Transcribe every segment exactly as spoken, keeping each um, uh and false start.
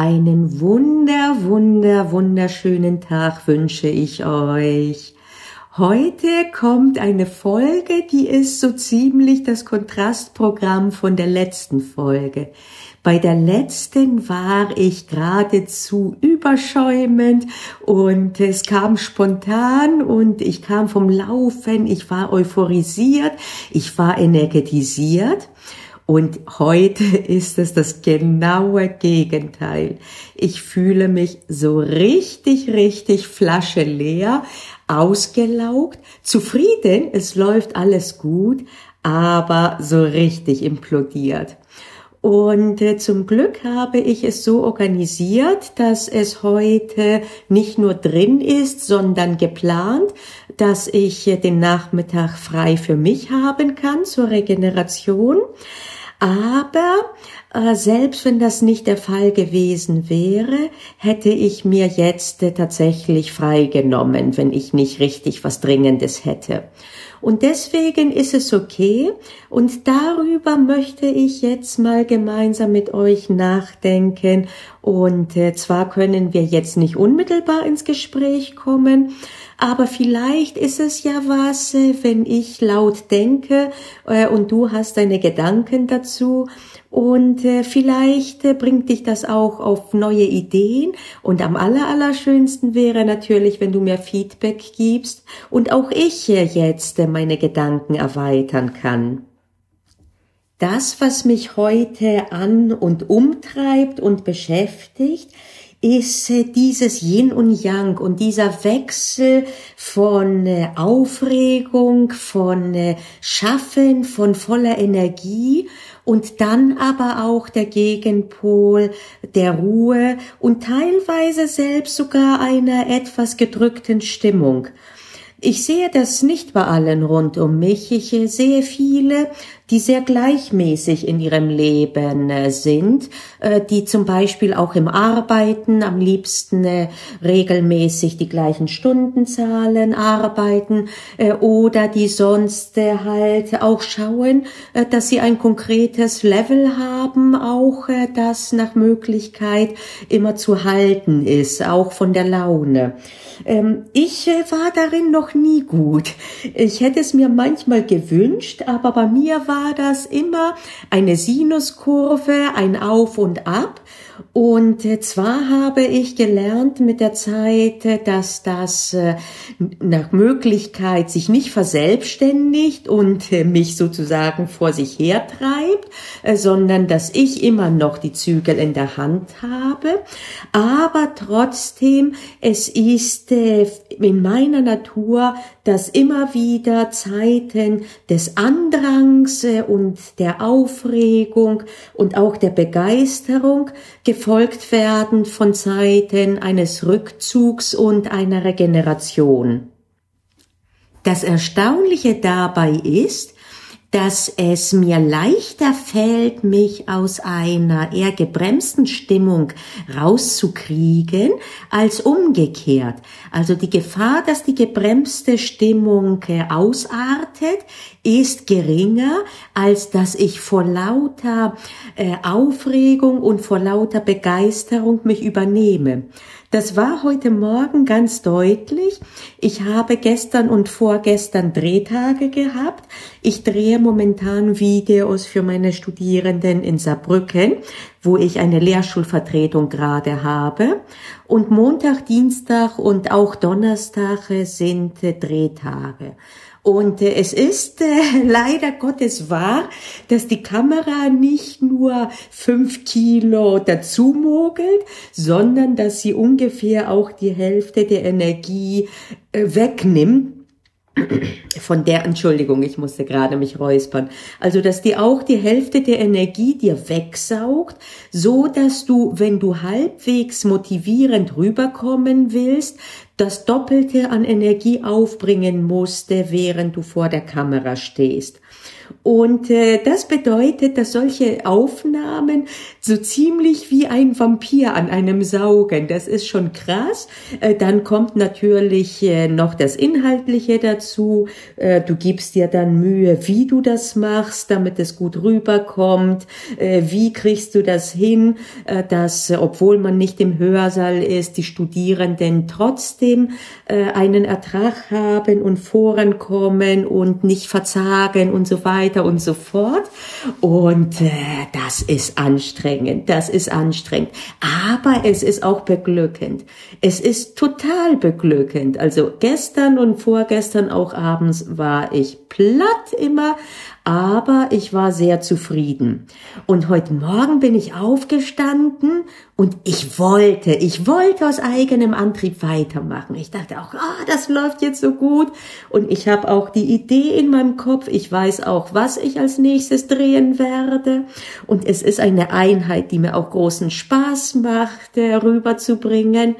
Einen wunder, wunder, wunderschönen Tag wünsche ich euch. Heute kommt eine Folge, die ist so ziemlich das Kontrastprogramm von der letzten Folge. Bei der letzten war ich geradezu überschäumend und es kam spontan und ich kam vom Laufen, ich war euphorisiert, ich war energetisiert. Und heute ist es das genaue Gegenteil. Ich fühle mich so richtig, richtig Flasche leer, ausgelaugt, zufrieden, es läuft alles gut, aber so richtig implodiert. Und äh, zum Glück habe ich es so organisiert, dass es heute nicht nur drin ist, sondern geplant, dass ich äh, den Nachmittag frei für mich haben kann zur Regeneration. Aber äh, selbst wenn das nicht der Fall gewesen wäre, hätte ich mir jetzt äh, tatsächlich frei genommen, wenn ich nicht richtig was Dringendes hätte. Und deswegen ist es okay und darüber möchte ich jetzt mal gemeinsam mit euch nachdenken und äh, zwar können wir jetzt nicht unmittelbar ins Gespräch kommen, aber vielleicht ist es ja was, äh, wenn ich laut denke äh, und du hast deine Gedanken dazu und äh, vielleicht äh, bringt dich das auch auf neue Ideen und am allerallerschönsten wäre natürlich, wenn du mir Feedback gibst und auch ich äh, jetzt äh, meine Gedanken erweitern kann. Das, was mich heute an- und umtreibt und beschäftigt, ist dieses Yin und Yang und dieser Wechsel von Aufregung, von Schaffen, von voller Energie und dann aber auch der Gegenpol der Ruhe und teilweise selbst sogar einer etwas gedrückten Stimmung. Ich sehe das nicht bei allen rund um mich. Ich sehe viele, die sehr gleichmäßig in ihrem Leben sind, die zum Beispiel auch im Arbeiten am liebsten regelmäßig die gleichen Stundenzahlen arbeiten oder die sonst halt auch schauen, dass sie ein konkretes Level haben, auch das nach Möglichkeit immer zu halten ist, auch von der Laune. Ich war darin noch nie gut. Ich hätte es mir manchmal gewünscht, aber bei mir war das immer eine Sinuskurve, ein Auf und Ab. Und zwar habe ich gelernt mit der Zeit, dass das nach Möglichkeit sich nicht verselbstständigt und mich sozusagen vor sich her treibt, sondern dass ich immer noch die Zügel in der Hand habe. Aber trotzdem, es ist in meiner Natur, dass immer wieder Zeiten des Andrangs und der Aufregung und auch der Begeisterung gefolgt werden von Zeiten eines Rückzugs und einer Regeneration. Das Erstaunliche dabei ist, dass es mir leichter fällt, mich aus einer eher gebremsten Stimmung rauszukriegen, als umgekehrt. Also die Gefahr, dass die gebremste Stimmung ausartet, ist geringer, als dass ich vor lauter Aufregung und vor lauter Begeisterung mich übernehme. Das war heute Morgen ganz deutlich. Ich habe gestern und vorgestern Drehtage gehabt. Ich drehe momentan Videos für meine Studierenden in Saarbrücken, wo ich eine Lehrschulvertretung gerade habe. Und Montag, Dienstag und auch Donnerstag sind Drehtage. Und es ist äh, leider Gottes wahr, dass die Kamera nicht nur fünf Kilo dazu mogelt, sondern dass sie ungefähr auch die Hälfte der Energie äh, wegnimmt. Von der, Entschuldigung, ich musste gerade mich räuspern. Also, dass die auch die Hälfte der Energie dir wegsaugt, so dass du, wenn du halbwegs motivierend rüberkommen willst, das Doppelte an Energie aufbringen musste, während du vor der Kamera stehst. Und äh, das bedeutet, dass solche Aufnahmen so ziemlich wie ein Vampir an einem saugen. Das ist schon krass. Äh, dann kommt natürlich äh, noch das Inhaltliche dazu. Äh, du gibst dir dann Mühe, wie du das machst, damit es gut rüberkommt. Äh, wie kriegst du das hin, äh, dass, obwohl man nicht im Hörsaal ist, die Studierenden trotzdem äh, einen Ertrag haben und vorankommen und nicht verzagen und so weiter. Und so fort. Und äh, das ist anstrengend, das ist anstrengend. Aber es ist auch beglückend. Es ist total beglückend. Also gestern und vorgestern auch abends war ich platt immer, aber ich war sehr zufrieden. Und heute Morgen bin ich aufgestanden und ich wollte, ich wollte aus eigenem Antrieb weitermachen. Ich dachte auch, ah, das läuft jetzt so gut. Und ich habe auch die Idee in meinem Kopf. Ich weiß auch, was ich als nächstes drehen werde. Und es ist eine Einheit, die mir auch großen Spaß macht, rüberzubringen.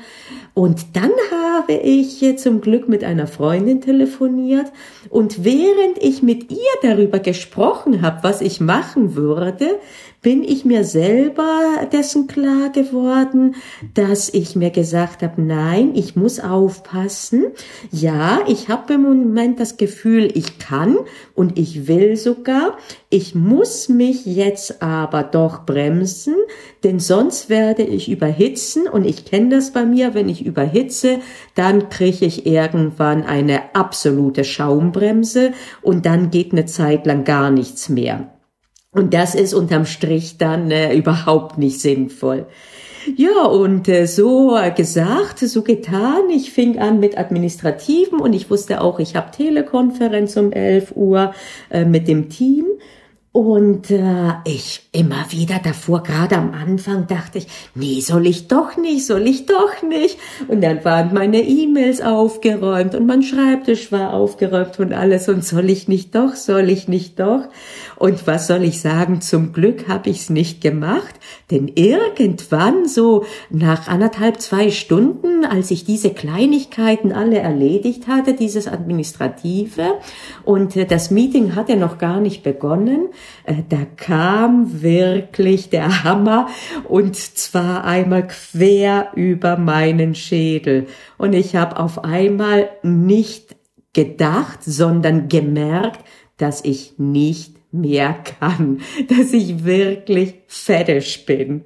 Und dann habe ich zum Glück mit einer Freundin telefoniert und während ich mit ihr darüber gesprochen habe, was ich machen würde, bin ich mir selber dessen klar geworden, dass ich mir gesagt habe, nein, ich muss aufpassen. Ja, ich habe im Moment das Gefühl, ich kann und ich will sogar. Ich muss mich jetzt aber doch bremsen, denn sonst werde ich überhitzen und ich kenne das bei mir, wenn ich überhitze, dann kriege ich irgendwann eine absolute Schaumbremse und dann geht eine Zeit lang gar nichts mehr. Und das ist unterm Strich dann äh, überhaupt nicht sinnvoll. Ja, und äh, so gesagt, so getan. Ich fing an mit Administrativen und ich wusste auch, ich habe Telekonferenz um elf Uhr äh, mit dem Team. Und äh, ich immer wieder davor, gerade am Anfang, dachte ich, nee, soll ich doch nicht, soll ich doch nicht. Und dann waren meine E-Mails aufgeräumt und mein Schreibtisch war aufgeräumt und alles. Und soll ich nicht doch, soll ich nicht doch. Und was soll ich sagen, zum Glück habe ich es nicht gemacht. Denn irgendwann, so nach anderthalb, zwei Stunden, als ich diese Kleinigkeiten alle erledigt hatte, dieses Administrative, und äh, das Meeting hat ja noch gar nicht begonnen, da kam wirklich der Hammer und zwar einmal quer über meinen Schädel. Und ich habe auf einmal nicht gedacht, sondern gemerkt, dass ich nicht mehr kann, dass ich wirklich fettisch bin.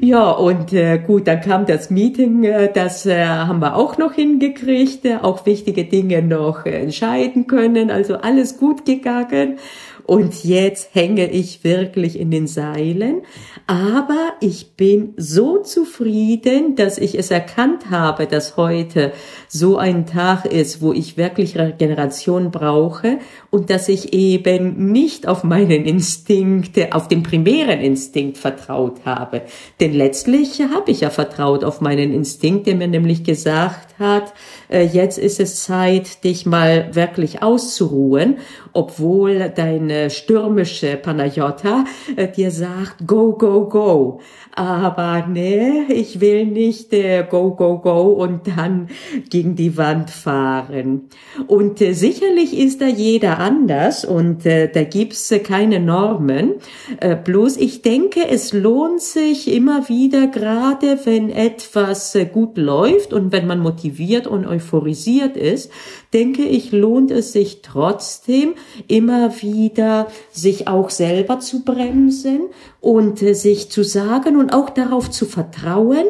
Ja, und äh, gut, dann kam das Meeting, äh, das äh, haben wir auch noch hingekriegt, äh, auch wichtige Dinge noch äh, entscheiden können, also alles gut gegangen. Und jetzt hänge ich wirklich in den Seilen, aber ich bin so zufrieden, dass ich es erkannt habe, dass heute so ein Tag ist, wo ich wirklich Regeneration brauche und dass ich eben nicht auf meinen Instinkt, auf den primären Instinkt vertraut habe. Denn letztlich habe ich ja vertraut auf meinen Instinkt, der mir nämlich gesagt hat, jetzt ist es Zeit, dich mal wirklich auszuruhen, obwohl deine stürmische Panayota äh, dir sagt, go, go, go. Aber nee, ich will nicht äh, go, go, go und dann gegen die Wand fahren. Und äh, sicherlich ist da jeder anders und äh, da gibt's äh, keine Normen. Äh, bloß ich denke, es lohnt sich immer wieder, gerade wenn etwas äh, gut läuft und wenn man motiviert und euphorisiert ist, denke ich, lohnt es sich trotzdem immer wieder, sich auch selber zu bremsen und äh, sich zu sagen und auch darauf zu vertrauen,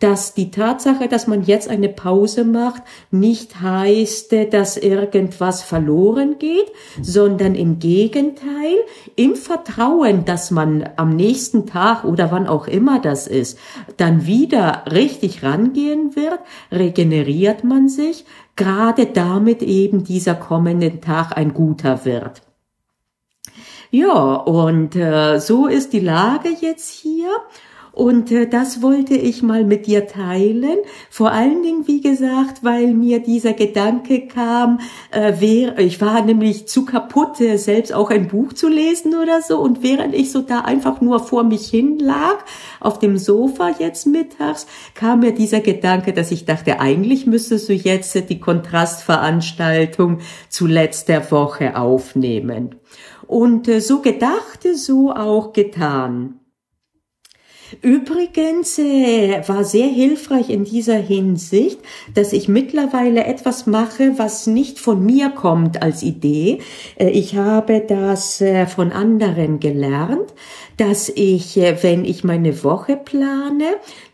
dass die Tatsache, dass man jetzt eine Pause macht, nicht heißt, dass irgendwas verloren geht, sondern im Gegenteil, im Vertrauen, dass man am nächsten Tag oder wann auch immer das ist, dann wieder richtig rangehen wird, regeneriert man sich, gerade damit eben dieser kommende Tag ein guter wird. Ja, und äh, so ist die Lage jetzt hier. Und das wollte ich mal mit dir teilen, vor allen Dingen, wie gesagt, weil mir dieser Gedanke kam, äh, wär, ich war nämlich zu kaputt, selbst auch ein Buch zu lesen oder so, und während ich so da einfach nur vor mich hin lag, auf dem Sofa jetzt mittags, kam mir dieser Gedanke, dass ich dachte, eigentlich müsstest du jetzt die Kontrastveranstaltung zu letzter Woche aufnehmen. Und äh, so gedacht, so auch getan. Übrigens äh, war sehr hilfreich in dieser Hinsicht, dass ich mittlerweile etwas mache, was nicht von mir kommt als Idee. Äh, ich habe das äh, von anderen gelernt, dass ich, äh, wenn ich meine Woche plane,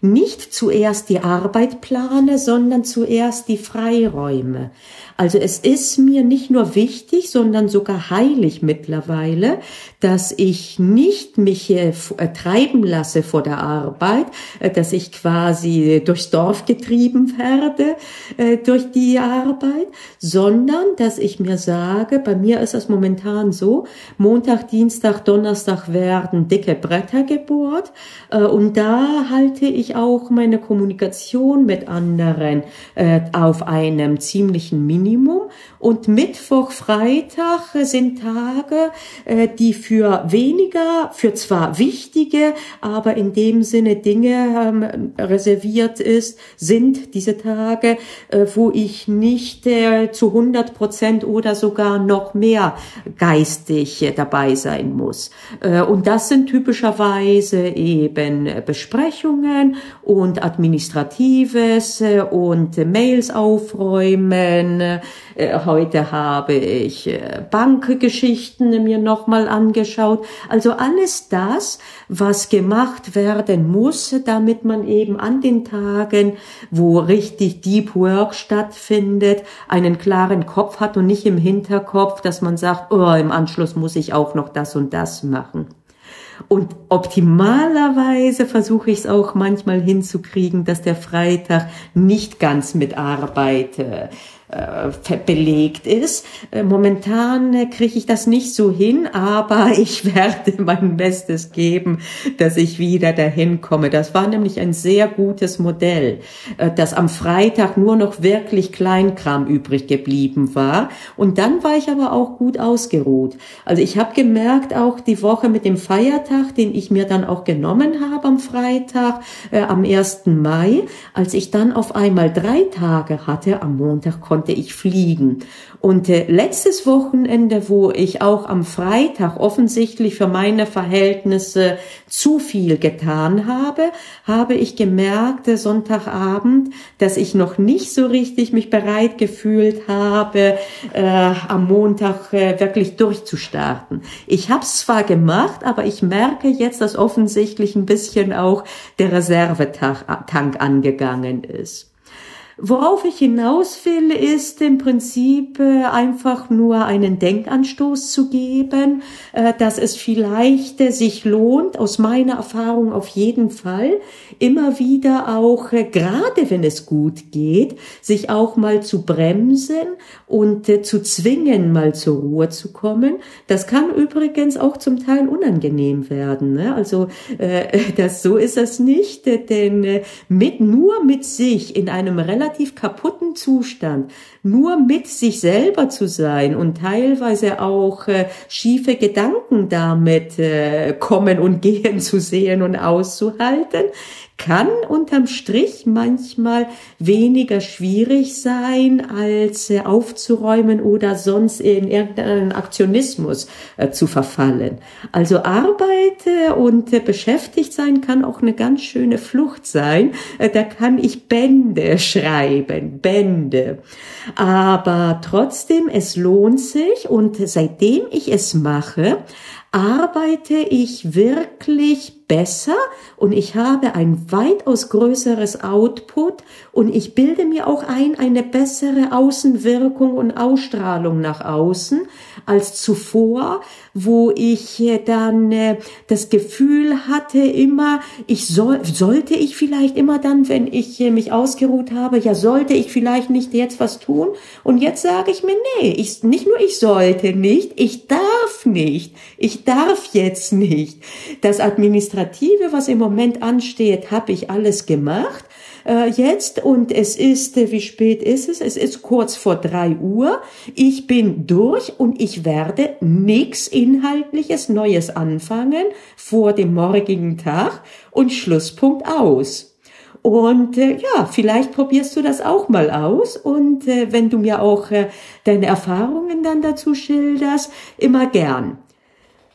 nicht zuerst die Arbeit plane, sondern zuerst die Freiräume. Also es ist mir nicht nur wichtig, sondern sogar heilig mittlerweile, dass ich nicht mich äh, treiben lasse vor der Arbeit, äh, dass ich quasi durchs Dorf getrieben werde äh, durch die Arbeit, sondern dass ich mir sage, bei mir ist es momentan so, Montag, Dienstag, Donnerstag werden dicke Bretter gebohrt äh, und da halte ich auch meine Kommunikation mit anderen äh, auf einem ziemlichen Minimum. Und Mittwoch, Freitag sind Tage, die für weniger, für zwar wichtige, aber in dem Sinne Dinge reserviert ist, sind diese Tage, wo ich nicht zu hundert Prozent oder sogar noch mehr geistig dabei sein muss. Und das sind typischerweise eben Besprechungen und Administratives und Mails aufräumen. Heute habe ich Bankgeschichten mir nochmal angeschaut. Also alles das, was gemacht werden muss, damit man eben an den Tagen, wo richtig Deep Work stattfindet, einen klaren Kopf hat und nicht im Hinterkopf, dass man sagt, oh, im Anschluss muss ich auch noch das und das machen. Und optimalerweise versuche ich es auch manchmal hinzukriegen, dass der Freitag nicht ganz mit Arbeit äh, belegt ist. Momentan kriege ich das nicht so hin, aber ich werde mein Bestes geben, dass ich wieder dahin komme. Das war nämlich ein sehr gutes Modell, dass am Freitag nur noch wirklich Kleinkram übrig geblieben war. Und dann war ich aber auch gut ausgeruht. Also ich habe gemerkt, auch die Woche mit dem Feiertag, den ich mir dann auch genommen habe am Freitag, äh, am ersten Mai, als ich dann auf einmal drei Tage hatte, am Montag konnte ich fliegen. Und äh, letztes Wochenende, wo ich auch am Freitag offensichtlich für meine Verhältnisse zu viel getan habe, habe ich gemerkt, äh, Sonntagabend, dass ich noch nicht so richtig mich bereit gefühlt habe, äh, am Montag äh, wirklich durchzustarten. Ich habe es zwar gemacht, aber ich merke jetzt, dass offensichtlich ein bisschen auch der Reservetank angegangen ist. Worauf ich hinaus will, ist im Prinzip einfach nur einen Denkanstoß zu geben, dass es vielleicht sich lohnt, aus meiner Erfahrung auf jeden Fall, immer wieder auch, gerade wenn es gut geht, sich auch mal zu bremsen und zu zwingen, mal zur Ruhe zu kommen. Das kann übrigens auch zum Teil unangenehm werden, ne? Also das, so ist das nicht, denn mit, nur mit sich in einem relativ kaputten Zustand, nur mit sich selber zu sein und teilweise auch äh, schiefe Gedanken damit äh, kommen und gehen zu sehen und auszuhalten, kann unterm Strich manchmal weniger schwierig sein, als äh, aufzuräumen oder sonst in irgendeinen Aktionismus äh, zu verfallen. Also Arbeit äh, und äh, beschäftigt sein kann auch eine ganz schöne Flucht sein. Äh, da kann ich Bände schreiben, Bände. Aber trotzdem, es lohnt sich, und seitdem ich es mache, arbeite ich wirklich besser und ich habe ein weitaus größeres Output, und ich bilde mir auch ein, eine bessere Außenwirkung und Ausstrahlung nach außen als zuvor, wo ich dann äh, das Gefühl hatte immer, ich soll, sollte ich vielleicht immer dann, wenn ich äh, mich ausgeruht habe, ja, sollte ich vielleicht nicht jetzt was tun? Und jetzt sage ich mir, nee, ich, nicht nur ich sollte nicht, ich darf nicht, ich darf jetzt nicht. Das Administrative, was im Moment ansteht, habe ich alles gemacht. Jetzt, und es ist, wie spät ist es? Es ist kurz vor drei Uhr. Ich bin durch und ich werde nichts Inhaltliches Neues anfangen vor dem morgigen Tag und Schlusspunkt aus. Und äh, ja, vielleicht probierst du das auch mal aus, und äh, wenn du mir auch äh, deine Erfahrungen dann dazu schilderst, immer gern.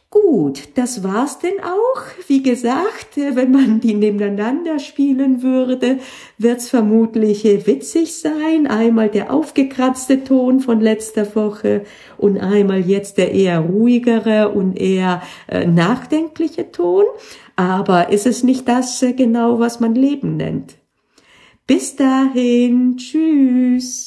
Gut, das war's denn auch. Wie gesagt, wenn man die nebeneinander spielen würde, wird's vermutlich witzig sein. Einmal der aufgekratzte Ton von letzter Woche und einmal jetzt der eher ruhigere und eher äh, nachdenkliche Ton. Aber ist es nicht das äh, genau, was man Leben nennt? Bis dahin, tschüss.